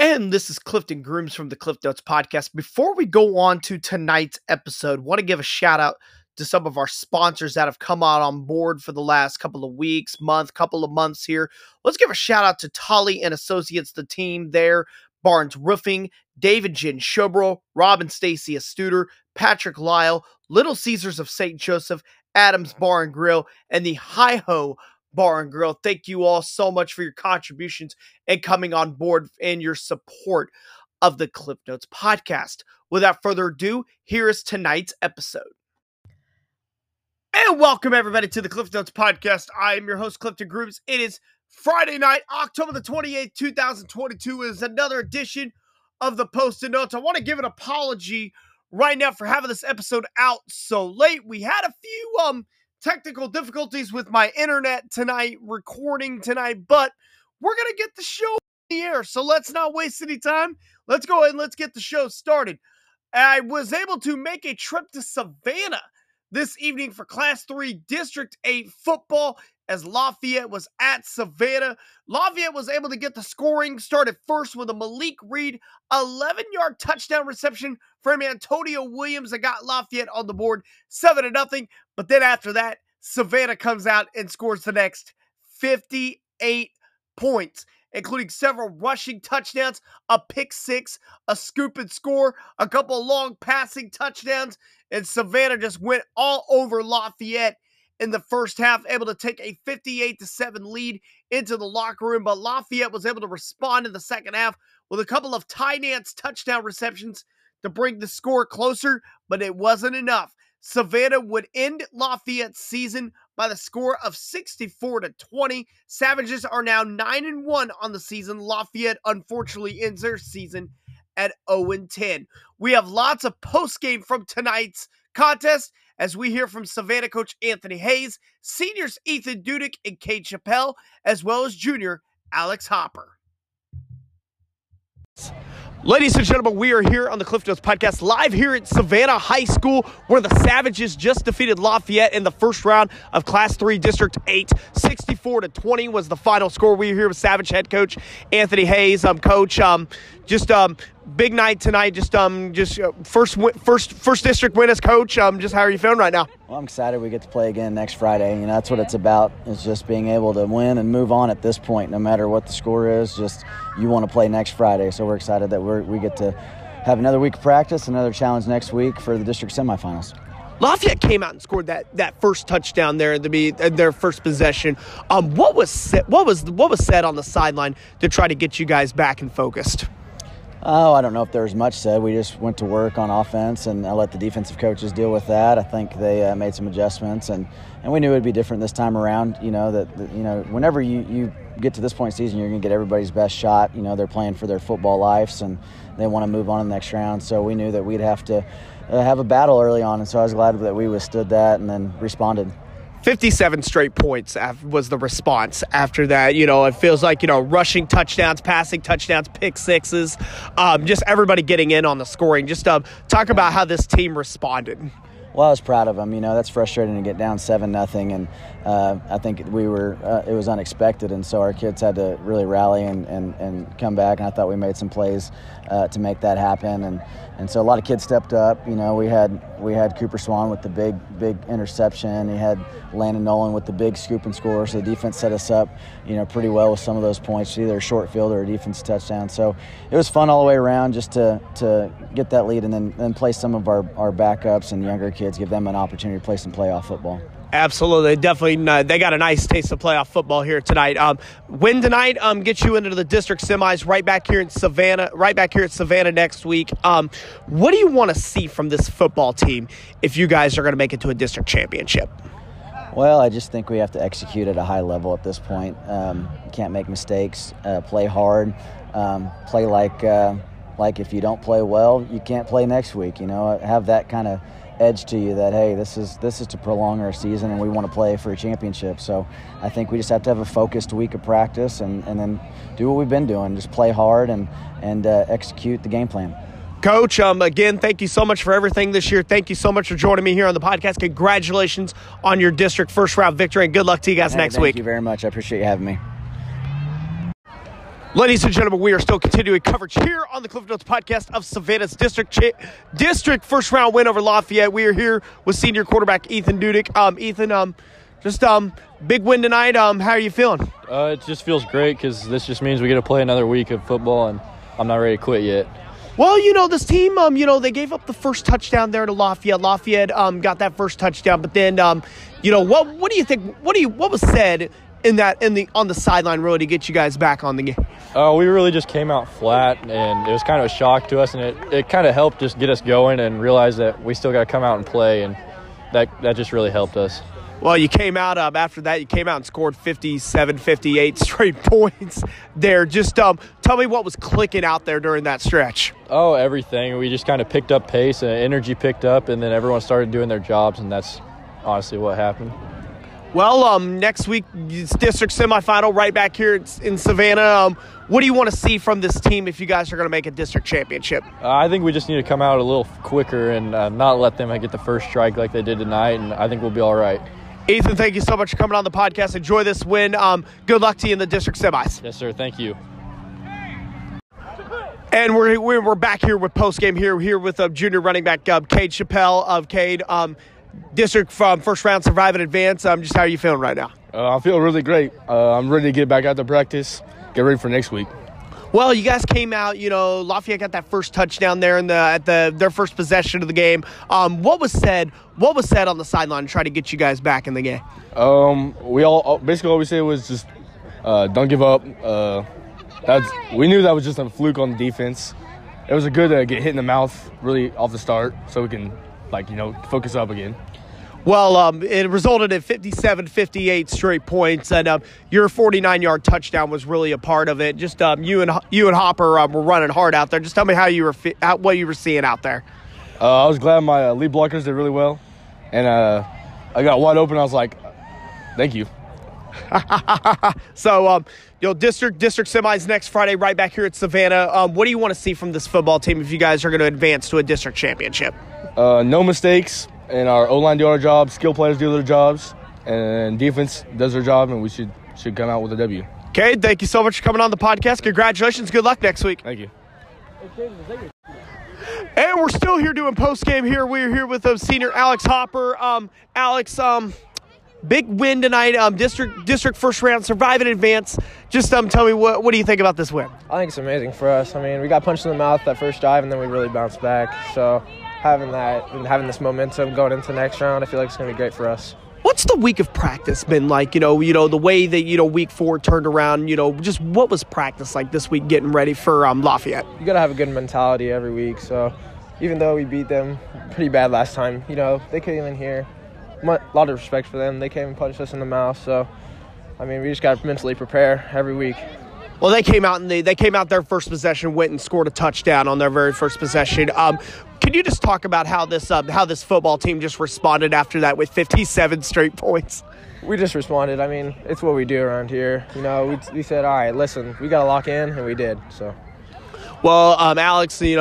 And this is Clifton Grooms from the Cliff Notes podcast. Before we go on to tonight's episode, I want to give a shout out to some of our sponsors that have come out on board for the last couple of weeks, couple of months here. Let's give a shout out to Tolly and Associates, the team there, Barnes Roofing, David Jin Showborough, Robin Stacey Astuder, Patrick Lyle, Little Caesars of St. Joseph, Adams Bar and Grill, and the Hi Ho Bar and Grill. Thank you all so much for your contributions and coming on board and your support of the Cliff Notes podcast. Without further ado, here is tonight's episode. And welcome everybody to the Cliff Notes podcast. I am your host, Clifton Grooms. It is Friday night, October the 28th, 2022. It is another edition of the Post-it Notes. I want to give an apology right now for having this episode out so late. We had a few technical difficulties with my internet tonight, recording tonight, but we're going to get the show on the air, so let's not waste any time. Let's go ahead and let's get the show started. I was able to make a trip to Savannah this evening for Class 3 District 8 football as Lafayette was at Savannah. Lafayette was able to get the scoring started first with a Malik Reed 11-yard touchdown reception from Antonio Williams that got Lafayette on the board 7-0. But then after that, Savannah comes out and scores the next 58 points, including several rushing touchdowns, a pick six, a scoop and score, a couple long passing touchdowns, and Savannah just went all over Lafayette in the first half, able to take a 58-7 lead into the locker room. But Lafayette was able to respond in the second half with a couple of Ty Nance touchdown receptions to bring the score closer, but it wasn't enough. Savannah would end Lafayette's season by the score of 64-20. Savages are now 9-1 on the season. Lafayette, unfortunately, ends their season at 0-10. We have lots of post-game from tonight's contest as we hear from Savannah coach Anthony Hayes, seniors Ethan Dudek and Cade Chappelle, as well as junior Alex Hopper. Ladies and gentlemen, we are here on the Cliff Notes podcast, live here at Savannah High School, where the Savages just defeated Lafayette in the first round of Class 3 District 8. 64-20 was the final score. We are here with Savage head coach Anthony Hayes. Big night tonight. First district win as coach. Just how are you feeling right now? Well, I'm excited we get to play again next Friday. You know, that's what it's about, is just being able to win and move on at this point, no matter what the score is. Just you want to play next Friday, so we're excited that we get to have another week of practice, another challenge next week for the district semifinals. Lafayette came out and scored that first touchdown there to be their first possession. What was said on the sideline to try to get you guys back and focused? Oh, I don't know if there was much said. We just went to work on offense, and I let the defensive coaches deal with that. I think they made some adjustments, and we knew it would be different this time around. You know, whenever you get to this point in the season, you're going to get everybody's best shot. You know, they're playing for their football lives, and they want to move on in the next round. So we knew that we'd have to have a battle early on, and so I was glad that we withstood that and then responded. 57 straight points was the response after that. You know, it feels like, you know, rushing touchdowns, passing touchdowns, pick sixes, just everybody getting in on the scoring. Just talk about how this team responded. Well, I was proud of them. You know, that's frustrating to get down 7-0, and I think it was unexpected, and so our kids had to really rally and come back, and I thought we made some plays to make that happen, and so a lot of kids stepped up. You know, we had Cooper Swan with the big interception. He had Landon Nolan with the big scoop and score, so the defense set us up, you know, pretty well with some of those points, either a short field or a defense touchdown. So it was fun all the way around just to get that lead and then play some of our backups and younger kids, give them an opportunity to play some playoff football. Absolutely, definitely. They got a nice taste of playoff football here tonight. Win tonight gets you into the district semis right back here at Savannah next week. What do you want to see from this football team if you guys are going to make it to a district championship? Well, I just think we have to execute at a high level at this point. Can't make mistakes. Play hard. Play like if you don't play well, you can't play next week. You know, have that kind of edge to you that, hey, this is to prolong our season and we want to play for a championship. So I think we just have to have a focused week of practice and then do what we've been doing, just play hard and execute the game plan. Coach, again, thank you so much for everything this year. Thank you so much for joining me here on the podcast. Congratulations on your district first round victory, and good luck to you guys next week. Thank you very much. I appreciate you having me. Ladies and gentlemen, we are still continuing coverage here on the Cliff Notes podcast of Savannah's district first round win over Lafayette. We are here with senior quarterback Ethan Dudek. Ethan, big win tonight. How are you feeling? It just feels great because this just means we get to play another week of football, and I'm not ready to quit yet. Well, you know, this team, they gave up the first touchdown there to Lafayette. Lafayette got that first touchdown, but then, what do you think? What was said on the sideline really to get you guys back on the game? We really just came out flat, and it was kind of a shock to us, and it kind of helped just get us going and realize that we still got to come out and play, and that just really helped us. Well, you came out after that. You came out and scored 57, 58 straight points there. Just tell me what was clicking out there during that stretch. Oh, everything. We just kind of picked up pace and energy picked up, and then everyone started doing their jobs, and that's honestly what happened. Well, next week it's district semifinal right back here in Savannah. What do you want to see from this team if you guys are going to make a district championship? I think we just need to come out a little quicker and not let them get the first strike like they did tonight, and I think we'll be all right. Ethan, thank you so much for coming on the podcast. Enjoy this win. Good luck to you in the district semis. Yes, sir. Thank you. And we're back here with postgame here with junior running back Cade Chappelle of Cade. District from first round survive and advance. Just how are you feeling right now? I feel really great. I'm ready to get back out to practice, get ready for next week. Well, you guys came out, Lafayette got that first touchdown there at their first possession of the game. What was said on the sideline to try to get you guys back in the game? All we said was just don't give up. We knew that was just a fluke on defense. It was a good get hit in the mouth really off the start, so we can focus up again. Well, it resulted in 57, 58 straight points, and your 49-yard touchdown was really a part of it. Just you and Hopper were running hard out there. Just tell me what you were seeing out there. I was glad my lead blockers did really well, and I got wide open. I was like, "Thank you." So, district semis next Friday, right back here at Savannah. What do you want to see from this football team if you guys are going to advance to a district championship? No mistakes, and our O-line do our job, skill players do their jobs, and defense does their job, and we should come out with a W. Okay, thank you so much for coming on the podcast. Congratulations. Good luck next week. Thank you. And we're still here doing postgame here. We're here with senior Alex Hopper. Alex, big win tonight. District first round, survive and advance. Just tell me, what do you think about this win? I think it's amazing for us. I mean, we got punched in the mouth that first drive, and then we really bounced back, so having that and having this momentum going into the next round, I feel like it's going to be great for us. What's the week of practice been like? The way that, week 4 turned around, just what was practice like this week getting ready for Lafayette? You got to have a good mentality every week. So even though we beat them pretty bad last time, they couldn't even hear. A lot of respect for them. They came and punched us in the mouth. So, I mean, we just got to mentally prepare every week. Well, they came out and they came out their first possession, went and scored a touchdown on their very first possession. Can you just talk about how this football team just responded after that with 57 straight points? We just responded. I mean, it's what we do around here. We said, all right, listen, we got to lock in, and we did. So, well, Alex, district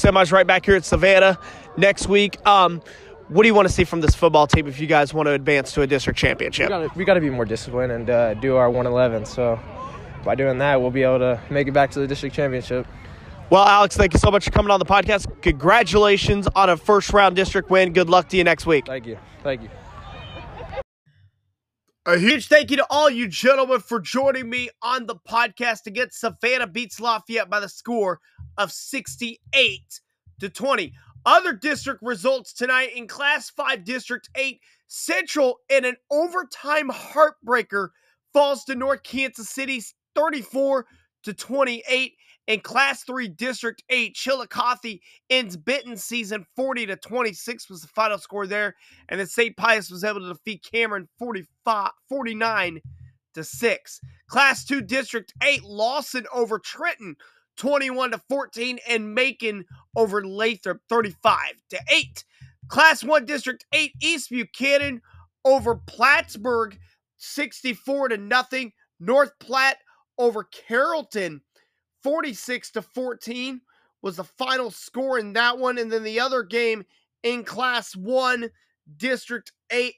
semis right back here at Savannah next week. What do you want to see from this football team if you guys want to advance to a district championship? We got to be more disciplined and do our 111. So, by doing that, we'll be able to make it back to the district championship. Well, Alex, thank you so much for coming on the podcast. Congratulations on a first-round district win. Good luck to you next week. Thank you. A huge thank you to all you gentlemen for joining me on the podcast. Again, Savannah beats Lafayette by the score of 68-20. Other district results tonight in Class 5 District 8, Central in an overtime heartbreaker falls to North Kansas City 34-28. In Class 3 District 8, Chillicothe ends Benton season 40-26 was the final score there. And then St. Pius was able to defeat Cameron 49-6. Class 2 District 8, Lawson over Trenton 21-14, and Macon over Lathrop 35-8. Class 1 District 8, East Buchanan over Plattsburgh 64-0. North Platte over Carrollton 46-14 was the final score in that one. And then the other game in Class 1 District 8,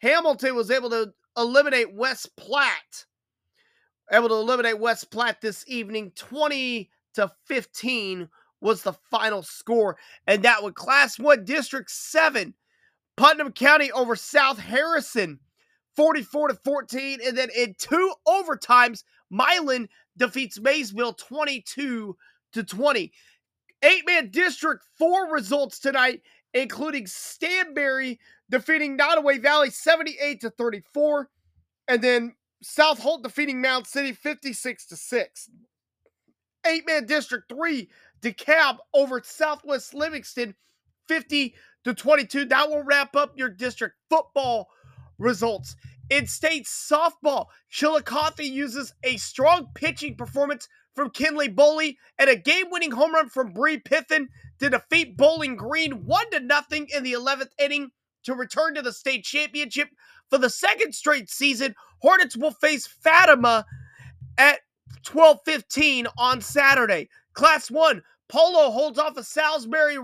Hamilton was able to eliminate West Platte able to eliminate West Platte this evening. 20-15 was the final score. And that was Class 1 District 7. Putnam County over South Harrison, 44-14. And then in two overtimes, Milan defeats Maysville 22-20. Eight-man District 4 results tonight, including Stanberry defeating Nottoway Valley 78-34. And then South Holt defeating Mound City 56-6. Eight-man District 3, DeKalb over Southwest Livingston 50-22. That will wrap up your district football results. In-state softball, Chillicothe uses a strong pitching performance from Kinley Boley and a game-winning home run from Bree Piffin to defeat Bowling Green 1-0 in the 11th inning to return to the state championship. For the second straight season, Hornets will face Fatima at 12:15 on Saturday. Class 1, Polo holds off a Salisbury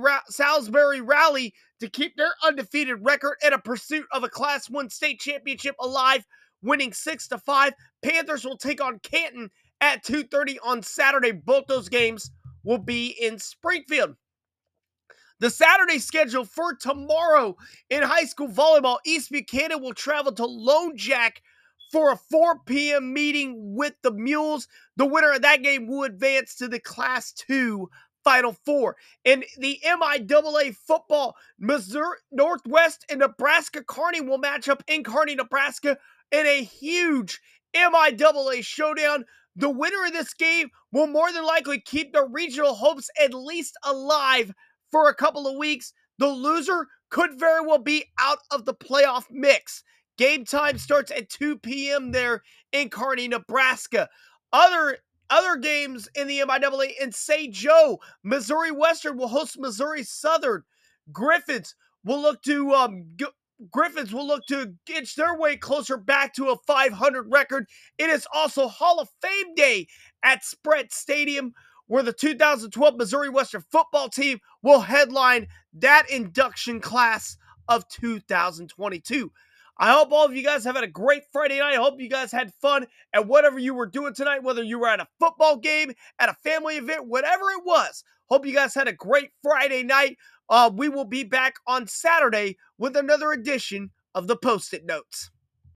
rally to keep their undefeated record in a pursuit of a Class 1 state championship alive, winning 6-5. Panthers will take on Canton at 2:30 on Saturday. Both those games will be in Springfield. The Saturday schedule for tomorrow in high school volleyball, East Buchanan will travel to Lone Jack for a 4 p.m. meeting with the Mules. The winner of that game will advance to the Class 2 Final Four. In the MIAA football, Missouri Northwest and Nebraska Kearney will match up in Kearney, Nebraska in a huge MIAA showdown. The winner of this game will more than likely keep their regional hopes at least alive for a couple of weeks. The loser could very well be out of the playoff mix. Game time starts at 2 p.m. there in Kearney, Nebraska. Other games in the MIAA in St. Joe, Missouri Western will host Missouri Southern. Griffins will look to inch their way closer back to a 500 record. It is also Hall of Fame Day at Sprett Stadium, where the 2012 Missouri Western football team will headline that induction class of 2022. I hope all of you guys have had a great Friday night. I hope you guys had fun at whatever you were doing tonight, whether you were at a football game, at a family event, whatever it was. Hope you guys had a great Friday night. We will be back on Saturday with another edition of the Post-it Notes.